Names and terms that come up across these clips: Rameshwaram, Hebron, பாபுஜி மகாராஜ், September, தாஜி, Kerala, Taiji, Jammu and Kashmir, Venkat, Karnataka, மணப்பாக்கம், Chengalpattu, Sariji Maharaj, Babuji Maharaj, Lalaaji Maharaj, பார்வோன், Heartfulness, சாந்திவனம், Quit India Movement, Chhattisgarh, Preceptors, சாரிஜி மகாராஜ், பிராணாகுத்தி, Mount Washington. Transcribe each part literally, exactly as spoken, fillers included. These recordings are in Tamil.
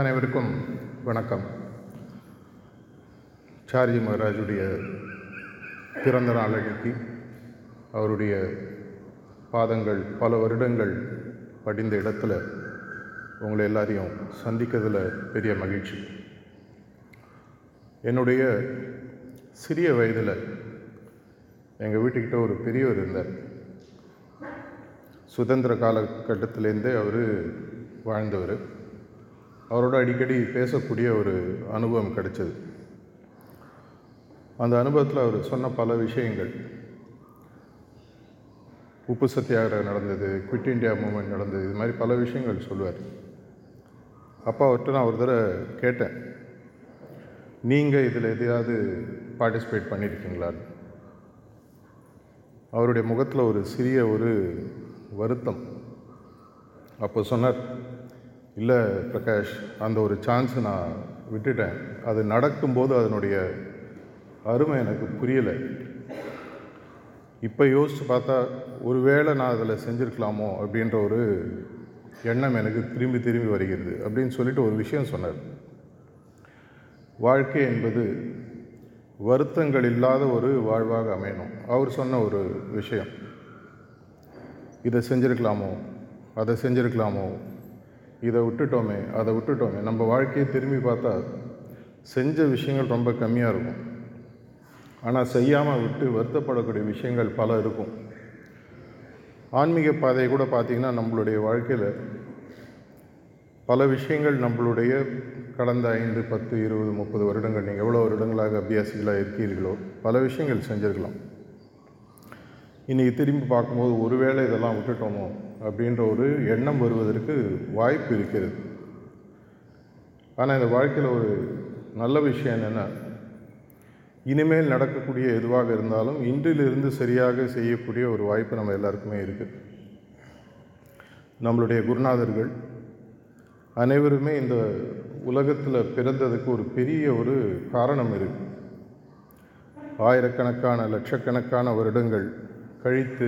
அனைவருக்கும் வணக்கம். சாரிஜி மகாராஜுடைய பிறந்த நாள் அன்றைக்கு அவருடைய பாதங்கள் பல வருடங்கள் படிந்த இடத்துல உங்களை எல்லாரையும் சந்திக்கிறதுல பெரிய மகிழ்ச்சி. என்னுடைய சிறிய வயதில் எங்கள் வீட்டுக்கிட்ட ஒரு பெரியவர் இருந்தார். சுதந்திர காலகட்டத்திலேருந்தே அவர் வாழ்ந்தவர். அவரோட அடிக்கடி பேசக்கூடிய ஒரு அனுபவம் கிடைச்சது. அந்த அனுபவத்தில் அவர் சொன்ன பல விஷயங்கள், உப்பு சத்தியாகிரகம் நடந்தது, குவிட் இண்டியா மூமெண்ட் நடந்தது, இது மாதிரி பல விஷயங்கள் சொல்லுவார். அப்போ அவர்கிட்ட நான் ஒரு தடவை கேட்டேன், நீங்கள் இதில் எதையாவது பார்ட்டிசிபேட் பண்ணியிருக்கீங்களான்னு. அவருடைய முகத்தில் ஒரு சிறிய ஒரு வருத்தம். அப்போ சொன்னார், இல்லை பிரகாஷ், அந்த ஒரு சான்ஸ் நான் விட்டுட்டேன். அது நடக்கும்போது அதனுடைய அருமை எனக்கு புரியலை. இப்போ யோசித்து பார்த்தா ஒருவேளை நான் அதில் செஞ்சுருக்கலாமோ அப்படின்ற ஒரு எண்ணம் எனக்கு திரும்பி திரும்பி வருகிறது அப்படின்னு சொல்லிட்டு ஒரு விஷயம் சொன்னார். வாழ்க்கை என்பது வருத்தங்கள் இல்லாத ஒரு வாழ்வாக அமையணும். அவர் சொன்ன ஒரு விஷயம், இதை செஞ்சுருக்கலாமோ, அதை செஞ்சுருக்கலாமோ, இதை விட்டுட்டோமே, அதை விட்டுட்டோமே. நம்ம வாழ்க்கையை திரும்பி பார்த்தா செஞ்ச விஷயங்கள் ரொம்ப கம்மியாக இருக்கும். ஆனால் செய்யாமல் விட்டு வருத்தப்படக்கூடிய விஷயங்கள் பல இருக்கும். ஆன்மீக பாதையை கூட பார்த்திங்கன்னா நம்மளுடைய வாழ்க்கையில் பல விஷயங்கள் நம்மளுடைய கடந்த ஐந்து பத்து இருபது முப்பது வருடங்கள் நீங்கள் எவ்வளோ வருடங்களாக அபியாசிகளாக இருக்கிறீர்களோ பல விஷயங்கள் செஞ்சுருக்கலாம். இன்றைக்கி திரும்பி பார்க்கும்போது ஒருவேளை இதெல்லாம் விட்டுட்டோமோ அப்படின்ற ஒரு எண்ணம் வருவதற்கு வாய்ப்பு இருக்கிறது. ஆனால் இந்த வாழ்க்கையில் ஒரு நல்ல விஷயம் என்னென்னா, இனிமேல் நடக்கக்கூடிய எதுவாக இருந்தாலும் இன்றிலிருந்து சரியாக செய்யக்கூடிய ஒரு வாய்ப்பு நம்ம எல்லாருக்குமே இருக்குது. நம்மளுடைய குருநாதர்கள் அனைவருமே இந்த உலகத்தில் பிறந்ததுக்கு ஒரு பெரிய ஒரு காரணம் இருக்குது. ஆயிரக்கணக்கான லட்சக்கணக்கான வருடங்கள் கழித்து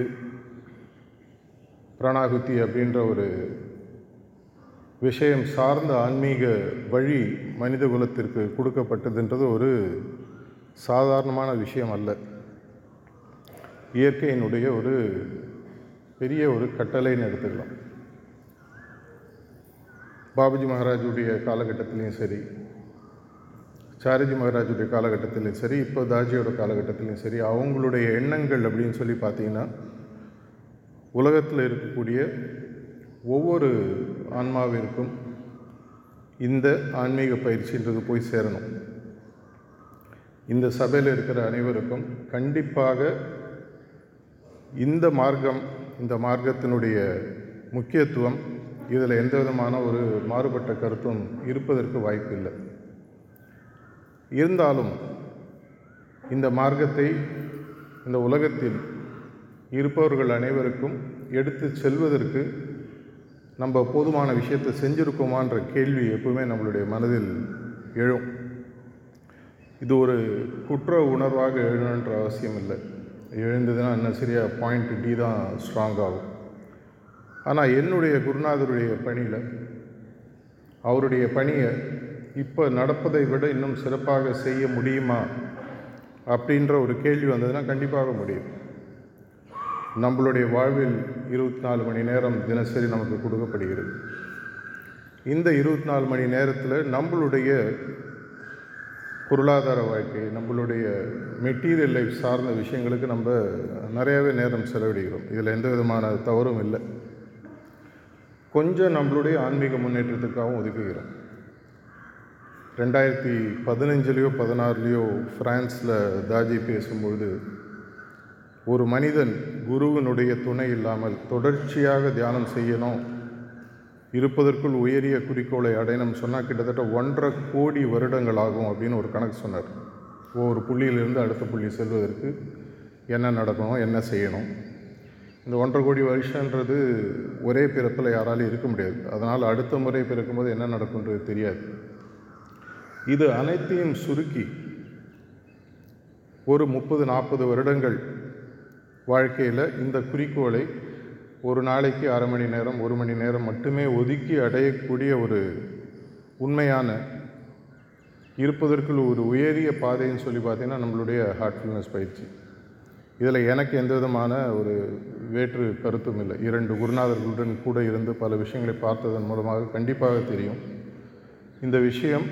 பிராணாகுத்தி அப்படின்ற ஒரு விஷயம் சார்ந்த ஆன்மீக வழி மனித குலத்திற்கு கொடுக்கப்பட்டதுன்றது ஒரு சாதாரணமான விஷயம் அல்ல. இயற்கையினுடைய ஒரு பெரிய ஒரு கட்டளைன்னு எடுத்துக்கலாம். பாபுஜி மகாராஜுடைய காலகட்டத்திலையும் சரி, சாரிஜி மகாராஜுடைய காலகட்டத்திலையும் சரி, இப்போ தாஜியோட காலகட்டத்திலையும் சரி, அவங்களுடைய எண்ணங்கள் அப்படின்னு சொல்லி பார்த்திங்கன்னா உலகத்தில் இருக்கக்கூடிய ஒவ்வொரு ஆன்மாவிற்கும் இந்த ஆன்மீக பயிற்சின்றது போய் சேரணும். இந்த சபையில் இருக்கிற அனைவருக்கும் கண்டிப்பாக இந்த மார்க்கம், இந்த மார்க்கத்தினுடைய முக்கியத்துவம், இதில் எந்த விதமான ஒரு மாறுபட்ட கருத்தும் இருப்பதற்கு வாய்ப்பு இல்லை. இருந்தாலும் இந்த மார்க்கத்தை இந்த உலகத்தில் இருப்பவர்கள் அனைவருக்கும் எடுத்து செல்வதற்கு நம்ம போதுமான விஷயத்தை செஞ்சுருக்கோமான்ற கேள்வி எப்பவுமே நம்மளுடைய மனதில் எழும். இது ஒரு குற்ற உணர்வாக எழுணுன்ற அவசியம் இல்லை. எழுந்ததுன்னா என்ன, சரியா பாயிண்ட் டி தான் ஸ்ட்ராங் ஆகும். ஆனால் என்னுடைய குருநாதருடைய பணியில் அவருடைய பணியை இப்போ நடப்பதை விட இன்னும் சிறப்பாக செய்ய முடியுமா அப்படின்ற ஒரு கேள்வி வந்ததுன்னா கண்டிப்பாக முடியும். நம்மளுடைய வாழ்வில் இருபத்தி நாலு மணி நேரம் தினசரி நமக்கு கொடுக்கப்படுகிறது. இந்த இருபத்தி நாலு மணி நேரத்தில் நம்மளுடைய பொருளாதார வாழ்க்கை, நம்மளுடைய மெட்டீரியல் லைஃப் சார்ந்த விஷயங்களுக்கு நம்ம நிறையாவே நேரம் செலவிடுகிறோம். இதில் எந்த விதமான தவறும் இல்லை. கொஞ்சம் நம்மளுடைய ஆன்மீக முன்னேற்றத்துக்காகவும் ஒதுக்குகிறோம். ரெண்டாயிரத்தி பதினஞ்சுலேயோ பதினாறுலேயோ ஃப்ரான்ஸில் தாஜி பேசும்பொழுது, ஒரு மனிதன் குருவினுடைய துணை இல்லாமல் தொடர்ச்சியாக தியானம் செய்யணும், இருப்பதற்குள் உயரிய குறிக்கோளை அடையணும் சொன்னால் கிட்டத்தட்ட ஒன்றரை கோடி வருடங்கள் ஆகும் அப்படின்னு ஒரு கணக்கு சொன்னார். ஒவ்வொரு புள்ளியிலிருந்து அடுத்த புள்ளி செல்வதற்கு என்ன நடக்கணும், என்ன செய்யணும். இந்த ஒன்றரை கோடி வருஷன்றது ஒரே பிறப்பில் யாராலும் இருக்க முடியாது. அதனால் அடுத்த முறை பிறக்கும்போது என்ன நடக்கும்ன்றது தெரியாது. இது அனைத்தையும் சுருக்கி ஒரு முப்பது நாற்பது வருடங்கள் வாழ்க்கையில் இந்த குறிக்கோளை ஒரு நாளைக்கு அரை மணி நேரம் ஒரு மணி நேரம் மட்டுமே ஒதுக்கி அடையக்கூடிய ஒரு உண்மையான இருப்பதற்குள் ஒரு உயரிய பாதைன்னு சொல்லி பார்த்திங்கன்னா நம்மளுடைய ஹார்ட்ஃபுல்னஸ் பயிற்சி. இதில் எனக்கு எந்த விதமான ஒரு வேற்று கருத்தும் இல்லை. இரண்டு குருநாதர்களுடன் கூட இருந்து பல விஷயங்களை பார்த்ததன் மூலமாக கண்டிப்பாக தெரியும் இந்த விஷயம்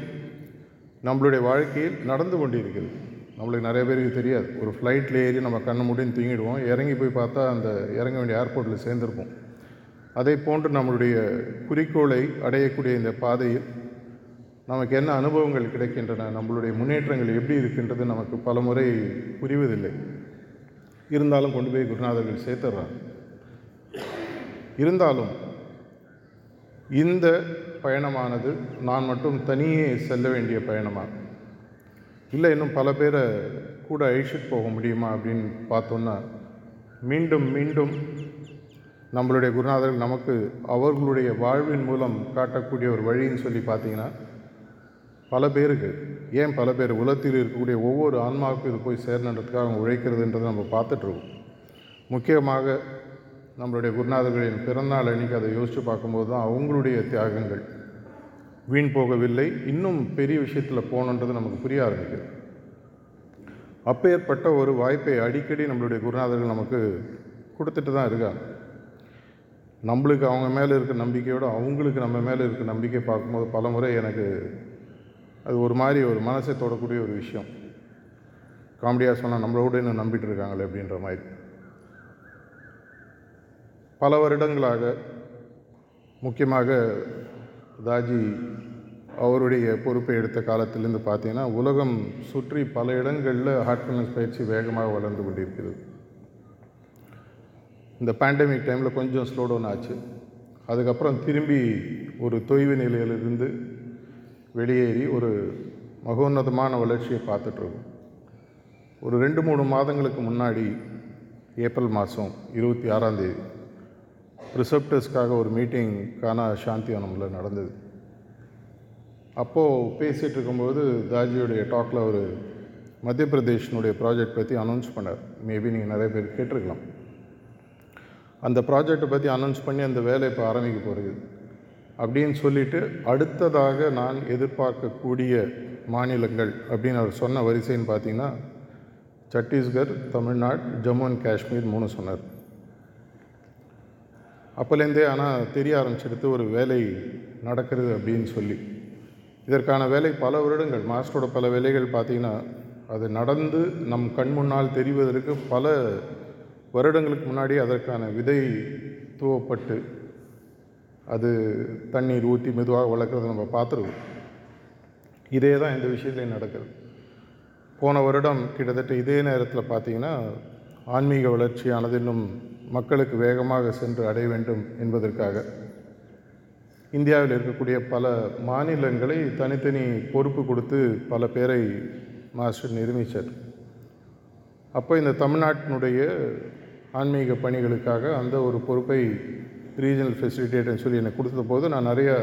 நம்மளுடைய வாழ்க்கையில் நடந்து கொண்டிருக்கிறது. நம்மளுக்கு நிறைய பேருக்கு தெரியாது. ஒரு ஃப்ளைட்டில் ஏறி நம்ம கண்ணை முடின்னு தூங்கிடுவோம், இறங்கி போய் பார்த்தா அந்த இறங்க வேண்டிய ஏர்போர்ட்டில் சேர்ந்துருப்போம். அதே போன்று நம்மளுடைய குறிக்கோளை அடையக்கூடிய இந்த பாதையில் நமக்கு என்ன அனுபவங்கள் கிடைக்கின்றன, நம்மளுடைய முன்னேற்றங்கள் எப்படி இருக்கின்றது நமக்கு பல முறை புரிவதில்லை. இருந்தாலும் கொண்டு போய் குருநாதர்கள் சேர்த்துறாங்க. இருந்தாலும் இந்த பயணமானது நான் மட்டும் தனியே செல்ல வேண்டிய பயணமாக இல்லை, இன்னும் பல பேரை கூட அழிச்சிட்டு போக முடியுமா அப்படின்னு பார்த்தோன்னா மீண்டும் மீண்டும் நம்மளுடைய குருநாதர்கள் நமக்கு அவர்களுடைய வாழ்வின் மூலம் காட்டக்கூடிய ஒரு வழின்னு சொல்லி பார்த்திங்கன்னா பல பேருக்கு, ஏன் பல பேர் உலகத்தில் இருக்கக்கூடிய ஒவ்வொரு ஆன்மாவுக்கும் இது போய் சேரணுன்றதுக்காக அவங்க உழைக்கிறதுன்றதை நம்ம பார்த்துட்ருக்கோம். முக்கியமாக நம்மளுடைய குருநாதர்களின் பிறந்தநாள் அன்றைக்கி அதை யோசித்து பார்க்கும்போது தான் அவங்களுடைய தியாகங்கள் வீண் போகவில்லை, இன்னும் பெரிய விஷயத்தில் போகணுன்றது நமக்கு புரிய ஆரம்பிக்குது. அப்பேற்பட்ட ஒரு வாய்ப்பை அடிக்கடி நம்மளுடைய குருநாதர்கள் நமக்கு கொடுத்துட்டு தான் இருக்காங்க. நம்மளுக்கு அவங்க மேலே இருக்கிற நம்பிக்கையோடு அவங்களுக்கு நம்ம மேலே இருக்கிற நம்பிக்கை பார்க்கும்போது பல முறை எனக்கு அது ஒரு மாதிரி ஒரு மனசை தொடக்கூடிய ஒரு விஷயம். காமெடியாக சொன்னால் நம்மளோட இன்னும் நம்பிட்டு இருக்காங்களே அப்படின்ற மாதிரி. பல வருடங்களாக முக்கியமாக தாஜி அவருடைய பொறுப்பை எடுத்த காலத்திலேருந்து பார்த்தீங்கன்னா உலகம் சுற்றி பல இடங்களில் ஹார்ட்ஃபுல்னஸ் பயிற்சி வேகமாக வளர்ந்து கொண்டிருக்கிறது. இந்த பேண்டமிக் டைமில் கொஞ்சம் ஸ்லோ டவுன் ஆச்சு. அதுக்கப்புறம் திரும்பி ஒரு தொய்வு நிலையிலிருந்து வெளியேறி ஒரு மகோன்னதமான வளர்ச்சியை பார்த்துட்ருக்கோம். ஒரு ரெண்டு மூணு மாதங்களுக்கு முன்னாடி ஏப்ரல் மாதம் இருபத்தி ஆறாம் தேதி ப்ரிசெப்டர்ஸ்க்காக ஒரு மீட்டிங்கான சாந்திவனம்ல நடந்தது. அப்போது பேசிகிட்டு இருக்கும்போது தாஜியுடைய டாக்கில் ஒரு மத்திய பிரதேஷினுடைய ப்ராஜெக்ட் பற்றி அனௌன்ஸ் பண்ணார். மேபி நீங்கள் நிறைய பேர் கேட்டிருக்கலாம். அந்த ப்ராஜெக்டை பற்றி அனௌன்ஸ் பண்ணி அந்த வேலை இப்போ ஆரம்பிக்க போகிறது அப்படின்னு சொல்லிவிட்டு அடுத்ததாக நான் எதிர்பார்க்கக்கூடிய மாநிலங்கள் அப்படின்னு அவர் சொன்ன வரிசைன்னு பார்த்திங்கன்னா சத்தீஸ்கர், தமிழ்நாடு, ஜம்மு அண்ட் காஷ்மீர் மூணு சொன்னார். அப்போலேருந்தே ஆனால் தெரிய ஆரம்பிச்செடுத்து ஒரு வேலை நடக்கிறது அப்படின்னு சொல்லி இதற்கான வேலை பல வருடங்கள் மாஸ்டரோட பல வேலைகள் பார்த்திங்கன்னா அது நடந்து நம் கண் முன்னால் தெரிவதற்கு பல வருடங்களுக்கு முன்னாடி அதற்கான விதை தூவப்பட்டு அது தண்ணீர் ஊற்றி மெதுவாக வளர்க்குறத நம்ம பார்த்துருக்கோம். இதே தான் இந்த விஷயத்துலேயும் நடக்குது. போன வருடம் கிட்டத்தட்ட இதே நேரத்தில் பார்த்திங்கன்னா ஆன்மீக வளர்ச்சியானது இன்னும் மக்களுக்கு வேகமாக சென்று அடைய வேண்டும் என்பதற்காக இந்தியாவில் இருக்கக்கூடிய பல மாநிலங்களை தனித்தனி பொறுப்பு கொடுத்து பல பேரை மாஸ்டர் நிர்மித்தார். அப்போ இந்த தமிழ்நாட்டினுடைய ஆன்மீக பணிகளுக்காக அந்த ஒரு பொறுப்பை ரீஜனல் ஃபெசிலிட்டேட்டர்னு சொல்லி எனக்கு கொடுத்த போது நான் நிறையா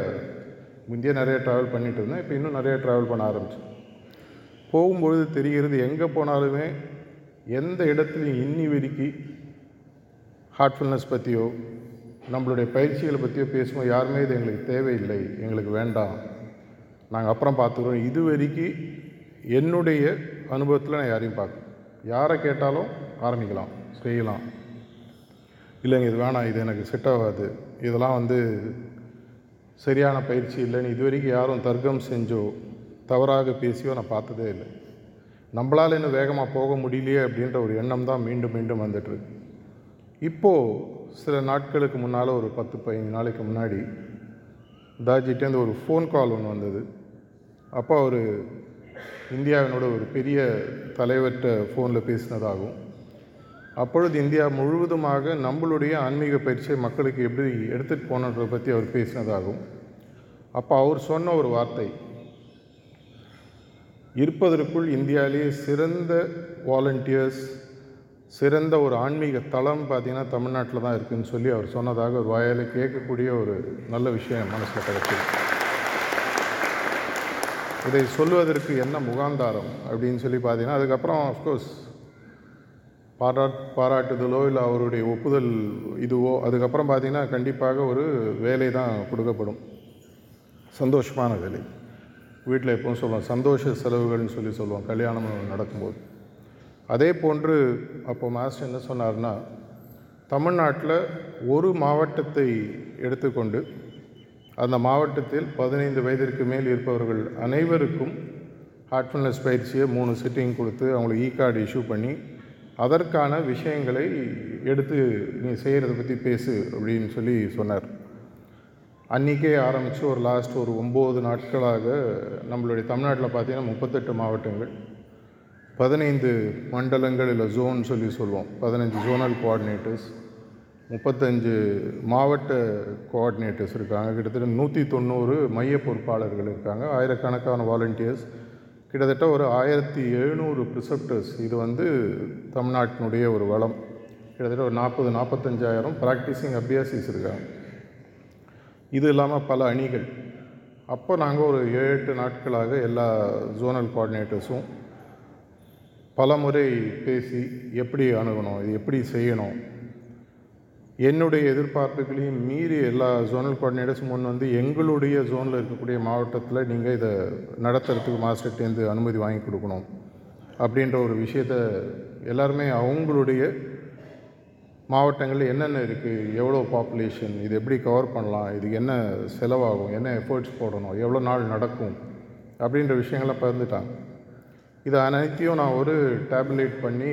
முந்தைய நிறையா ட்ராவல் பண்ணிகிட்டு இருந்தேன். இப்போ இன்னும் நிறையா ட்ராவல் பண்ண ஆரம்பித்தேன். போகும்பொழுது தெரிகிறது எங்கே போனாலுமே எந்த இடத்துலையும் இன்னி வெறுக்கி ஹார்ட்ஃபுல்னஸ் பற்றியோ நம்மளுடைய பயிற்சிகளை பற்றியோ பேசும்போது யாருமே இது எங்களுக்கு தேவையில்லை, எங்களுக்கு வேண்டாம், நாங்கள் அப்புறம் பார்த்துக்கிறோம். இது வரைக்கும் என்னுடைய அனுபவத்தில் நான் யாரையும் பார்க்க யாரை கேட்டாலும் ஆரம்பிக்கலாம், செய்யலாம், இல்லைங்க இது வேணாம், இது எனக்கு செட் ஆகாது, இதெல்லாம் வந்து சரியான பயிற்சி இல்லைன்னு இது வரைக்கும் யாரும் தர்க்கம் செஞ்சோ தவறாக பேசியோ நான் பார்த்ததே இல்லை. நம்மளால் இன்னும் வேகமாக போக முடியலையே அப்படின்ற ஒரு எண்ணம் தான் மீண்டும் மீண்டும் வந்துட்டுருக்கு. இப்போது சில நாட்களுக்கு முன்னால் ஒரு பத்து பதினஞ்சு நாளைக்கு முன்னாடி தாஜிட்டேருந்து ஒரு ஃபோன் கால் ஒன்று வந்தது. அப்போ அவர் இந்தியாவினோட ஒரு பெரிய தலைவர்கிட்ட ஃபோனில் பேசினதாகும். அப்பொழுது இந்தியா முழுவதுமாக நம்மளுடைய ஆன்மீக பயிற்சியை மக்களுக்கு எப்படி எடுத்துகிட்டு போகணுன்றதை பற்றி அவர் பேசினதாகும். அப்போ அவர் சொன்ன ஒரு வார்த்தை, இருப்பதற்குள் இந்தியாவிலேயே சிறந்த வாலண்டியர்ஸ், சிறந்த ஒரு ஆன்மீக தளம் பார்த்திங்கன்னா தமிழ்நாட்டில் தான் இருக்குதுன்னு சொல்லி அவர் சொன்னதாக ஒரு வாயால் கேட்கக்கூடிய ஒரு நல்ல விஷயம் மனசில் கிடைச்சது. இதை சொல்வதற்கு என்ன முகாந்தாரம் அப்படின்னு சொல்லி பார்த்திங்கன்னா அதுக்கப்புறம் ஆஃப்கோர்ஸ் பாரா பாராட்டுதலோ இல்லை அவருடைய ஒப்புதல் இதுவோ, அதுக்கப்புறம் பார்த்திங்கன்னா கண்டிப்பாக ஒரு வேலை தான் கொடுக்கப்படும். சந்தோஷமான வேலை. வீட்டில் எப்பவும் சொல்லுவோம் சந்தோஷ செலவுகள்னு சொல்லி சொல்லுவோம் கல்யாணம் நடக்கும்போது. அதே போன்று அப்போ மாஸ்டர் என்ன சொன்னார்னா, தமிழ்நாட்டில் ஒரு மாவட்டத்தை எடுத்துக்கொண்டு அந்த மாவட்டத்தில் பதினைந்து வயதிற்கு மேல் இருப்பவர்கள் அனைவருக்கும் ஹார்ட்ஃபுல்னஸ் பயிற்சியை மூணு சிட்டிங் கொடுத்து அவங்களுக்கு இ-கார்டு இஷ்யூ பண்ணி அதற்கான விஷயங்களை எடுத்து நீ செய்கிறத பற்றி பேசு அப்படின்னு சொல்லி சொன்னார். அன்றைக்கே ஆரம்பித்து ஒரு லாஸ்ட் ஒரு ஒம்பது நாட்களாக நம்மளுடைய தமிழ்நாட்டில் பார்த்திங்கன்னா முப்பத்தெட்டு மாவட்டங்கள், பதினைந்து மண்டலங்கள் இல்லை ஜோன் சொல்லி சொல்லுவோம், பதினஞ்சு ஜோனல் கோஆர்டினேட்டர்ஸ், முப்பத்தஞ்சு மாவட்ட கோஆர்டினேட்டர்ஸ் இருக்காங்க, கிட்டத்தட்ட நூற்றி தொண்ணூறு மைய பொறுப்பாளர்கள் இருக்காங்க, ஆயிரக்கணக்கான வாலண்டியர்ஸ், கிட்டத்தட்ட ஒரு ஆயிரத்தி எழுநூறு ப்ரிசெப்டர்ஸ். இது வந்து தமிழ்நாட்டினுடைய ஒரு வளம். கிட்டத்தட்ட ஒரு நாற்பது நாற்பத்தஞ்சாயிரம் ப்ராக்டிஸிங் அபியாசிஸ் இருக்காங்க. இது இல்லாமல் பல அணிகள். அப்போ நாங்கள் ஒரு ஏழு எட்டு நாட்களாக எல்லா ஜோனல் கோஆர்டினேட்டர்ஸும் பல முறை பேசி எப்படி அணுகணும், இது எப்படி செய்யணும், என்னுடைய எதிர்பார்ப்புகளையும் மீறி எல்லா ஜோனல் கோஆர்டினேட்டர்ஸும் முன் வந்து எங்களுடைய ஜோனில் இருக்கக்கூடிய மாவட்டத்தில் நீங்கள் இதை நடத்துறதுக்கு மாஸ்டர்கிட்டேருந்து அனுமதி வாங்கி கொடுக்கணும் அப்படின்ற ஒரு விஷயத்த எல்லாருமே அவங்களுடைய மாவட்டங்களில் என்னென்ன இருக்குது, எவ்வளோ பாப்புலேஷன், இது எப்படி கவர் பண்ணலாம், இதுக்கு என்ன செலவாகும், என்ன எஃபர்ட்ஸ் போடணும், எவ்வளோ நாள் நடக்கும் அப்படின்ற விஷயங்கள்லாம் பகிர்ந்துட்டாங்க. இது அனைத்தையும் நான் ஒரு டேப்லேட் பண்ணி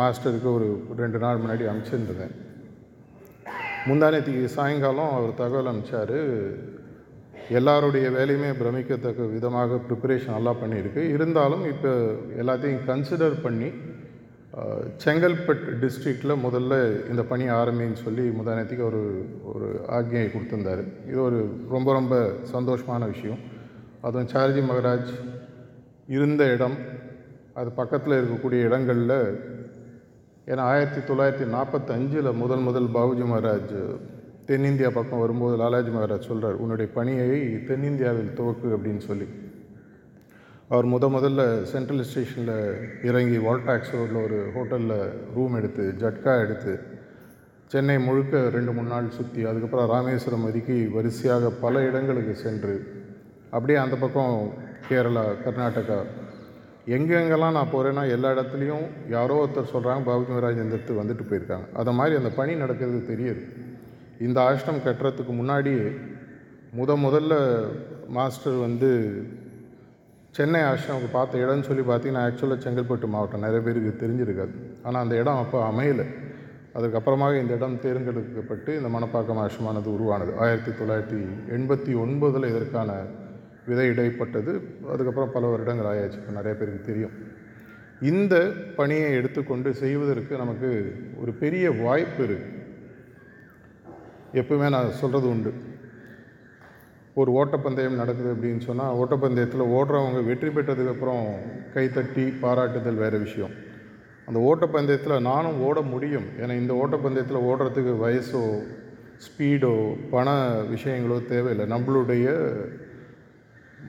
மாஸ்டருக்கு ஒரு ரெண்டு நாள் முன்னாடி அனுப்பிச்சிருந்தேன். முந்தானேத்திக்கு சாயங்காலம் அவர் தகவல் அனுப்பிச்சார். எல்லாருடைய வேலையுமே பிரமிக்கத்தக்க விதமாக ப்ரிப்பரேஷன் நல்லா பண்ணியிருக்கு. இருந்தாலும் இப்போ எல்லாத்தையும் கன்சிடர் பண்ணி செங்கல்பட்டு டிஸ்ட்ரிக்டில் முதல்ல இந்த பணி ஆரம்பின்னு சொல்லி முந்தானேத்திக்கு ஒரு ஒரு ஆக்ஞையை கொடுத்துருந்தார். இது ஒரு ரொம்ப ரொம்ப சந்தோஷமான விஷயம். அதுவும் சார்ஜி மகாராஜ் இருந்த இடம், அது பக்கத்தில் இருக்கக்கூடிய இடங்களில். ஏன்னா ஆயிரத்தி தொள்ளாயிரத்தி நாற்பத்தஞ்சில் முதல் முதல் பாபுஜி மகாராஜ் தென்னிந்தியா பக்கம் வரும்போது லாலாஜி மகாராஜ் சொல்கிறார், உன்னுடைய பணியை தென்னிந்தியாவில் துவக்கு அப்படின்னு சொல்லி. அவர் முத முதல்ல சென்ட்ரல் ஸ்டேஷனில் இறங்கி வால்டாக்ஸ் ரோட்டில் ஒரு ஹோட்டலில் ரூம் எடுத்து ஜட்கா எடுத்து சென்னை முழுக்க ரெண்டு மூணு நாள் சுற்றி, அதுக்கப்புறம் ராமேஸ்வரம் ஒதுக்கி வரிசையாக பல இடங்களுக்கு சென்று, அப்படியே அந்த பக்கம் கேரளா, கர்நாடகா, எங்கெங்கெல்லாம் நான் போகிறேன்னா எல்லா இடத்துலையும் யாரோ ஒருத்தர் சொல்கிறாங்க பாபுஜி மகாராஜ் இந்த இடத்துக்கு வந்துட்டு போயிருக்காங்க. அதை மாதிரி அந்த பணி நடக்கிறது தெரியுது. இந்த ஆசிரம் கட்டுறதுக்கு முன்னாடியே முத முதல்ல மாஸ்டர் வந்து சென்னை ஆசிரமுக்கு பார்த்த இடம்னு சொல்லி பார்த்திங்கன்னா ஆக்சுவலாக செங்கல்பட்டு மாவட்டம், நிறைய பேருக்கு தெரிஞ்சிருக்காது. ஆனால் அந்த இடம் அப்போ அமையலை. அதுக்கப்புறமாக இந்த இடம் தேர்ந்தெடுக்கப்பட்டு இந்த மணப்பாக்கம் ஆசிரமானது உருவானது. ஆயிரத்தி தொள்ளாயிரத்தி எண்பத்தி ஒன்பதில் இதற்கான விதை இடைப்பட்டது. அதுக்கப்புறம் பல வருடங்கள் ஆயாச்சு, இப்போ நிறைய பேருக்கு தெரியும். இந்த பணியை எடுத்துக்கொண்டு செய்வதற்கு நமக்கு ஒரு பெரிய வாய்ப்பு இருக்குது. எப்பவுமே நான் சொல்கிறது உண்டு, ஒரு ஓட்டப்பந்தயம் நடக்குது அப்படின்னு சொன்னால் ஓட்டப்பந்தயத்தில் ஓடுறவங்க வெற்றி பெற்றதுக்கப்புறம் கைத்தட்டி பாராட்டுதல் வேறு விஷயம். அந்த ஓட்டப்பந்தயத்தில் நானும் ஓட முடியும், ஏன்னா இந்த ஓட்டப்பந்தயத்தில் ஓடுறதுக்கு வயசோ ஸ்பீடோ பண விஷயங்களோ தேவையில்லை. நம்மளுடைய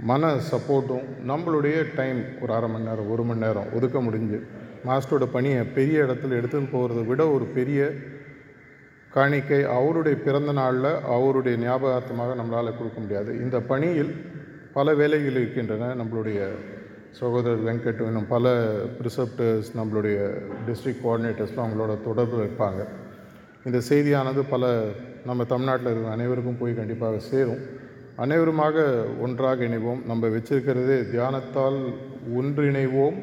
மன சப்போர்ட்டும் நம்மளுடைய டைம், ஒரு அரை மணி நேரம் ஒரு மணி நேரம் ஒதுக்க முடிஞ்சு மாஸ்டரோட பணியை பெரிய இடத்துல எடுத்துன்னு போகிறத விட ஒரு பெரிய காணிக்கை அவருடைய பிறந்த நாளில் அவருடைய ஞாபகார்த்தமாக நம்மளால் கொடுக்க முடியாது. இந்த பணியில் பல வேலைகள் இருக்கின்றன. நம்மளுடைய சகோதரர் வெங்கட், இன்னும் பல ப்ரிசெப்டர்ஸ், நம்மளுடைய டிஸ்ட்ரிக்ட் கோஆர்டினேட்டர்ஸ்லாம் அவங்களோட தொடர்பு இருப்பாங்க. இந்த செய்தியானது பல நம்ம தமிழ்நாட்டில் இருக்கிற அனைவருக்கும் போய் கண்டிப்பாக சேரும். அனைவருமாக ஒன்றாக இணைவோம். நம்ம வச்சுருக்கிறதே தியானத்தால் ஒன்றிணைவோம்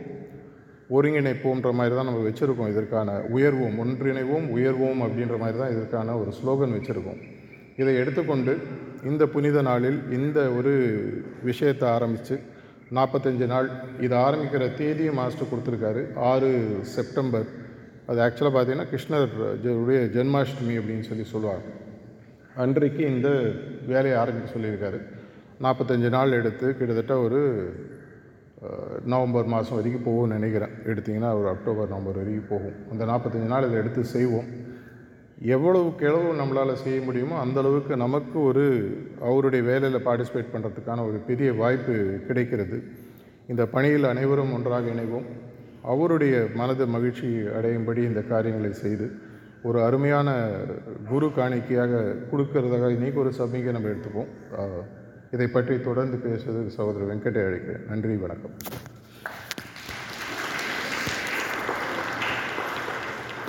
ஒருங்கிணைப்போன்ற மாதிரி தான் நம்ம வச்சுருக்கோம். இதற்கான உயர்வோம் ஒன்றிணைவோம் உயர்வோம் அப்படின்ற மாதிரி தான் இதற்கான ஒரு ஸ்லோகன் வச்சுருக்கோம். இதை எடுத்துக்கொண்டு இந்த புனித நாளில் இந்த ஒரு விஷயத்தை ஆரம்பித்து நாற்பத்தஞ்சு நாள் இது ஆரம்பிக்கிற தேதியை மாஸ்டர் கொடுத்துருக்காரு, ஆறு செப்டம்பர். அது ஆக்சுவலாக பார்த்திங்கன்னா கிருஷ்ணருடைய ஜென்மாஷ்டமி அப்படின்னு சொல்லி சொல்லுவாங்க. அன்றைக்கு இந்த வேலையை ஆரம்பிக்க சொல்லியிருக்காரு. நாற்பத்தஞ்சு நாள் எடுத்து கிட்டத்தட்ட ஒரு நவம்பர் மாதம் வரைக்கும் போகும்னு நினைக்கிறேன். எடுத்திங்கன்னா ஒரு அக்டோபர் நவம்பர் வரைக்கும் போகும். அந்த நாற்பத்தஞ்சு நாள் இதை எடுத்து செய்வோம். எவ்வளவுக்கு எவ்வளவு நம்மளால் செய்ய முடியுமோ அந்தளவுக்கு நமக்கு ஒரு அவருடைய வேலையில் பார்ட்டிசிபேட் பண்ணுறதுக்கான ஒரு பெரிய வாய்ப்பு கிடைக்கிறது. இந்த பணியில் அனைவரும் ஒன்றாக இணைவோம். அவருடைய மனது மகிழ்ச்சி அடையும்படி இந்த காரியங்களை செய்து ஒரு அருமையான குரு காணிக்கையாக கொடுக்கறதாக இன்றைக்கி ஒரு சபைக்கு நம்ம எடுத்துப்போம். இதை பற்றி தொடர்ந்து பேசுவது சகோதரர் வெங்கடேஷ். நன்றி, வணக்கம்.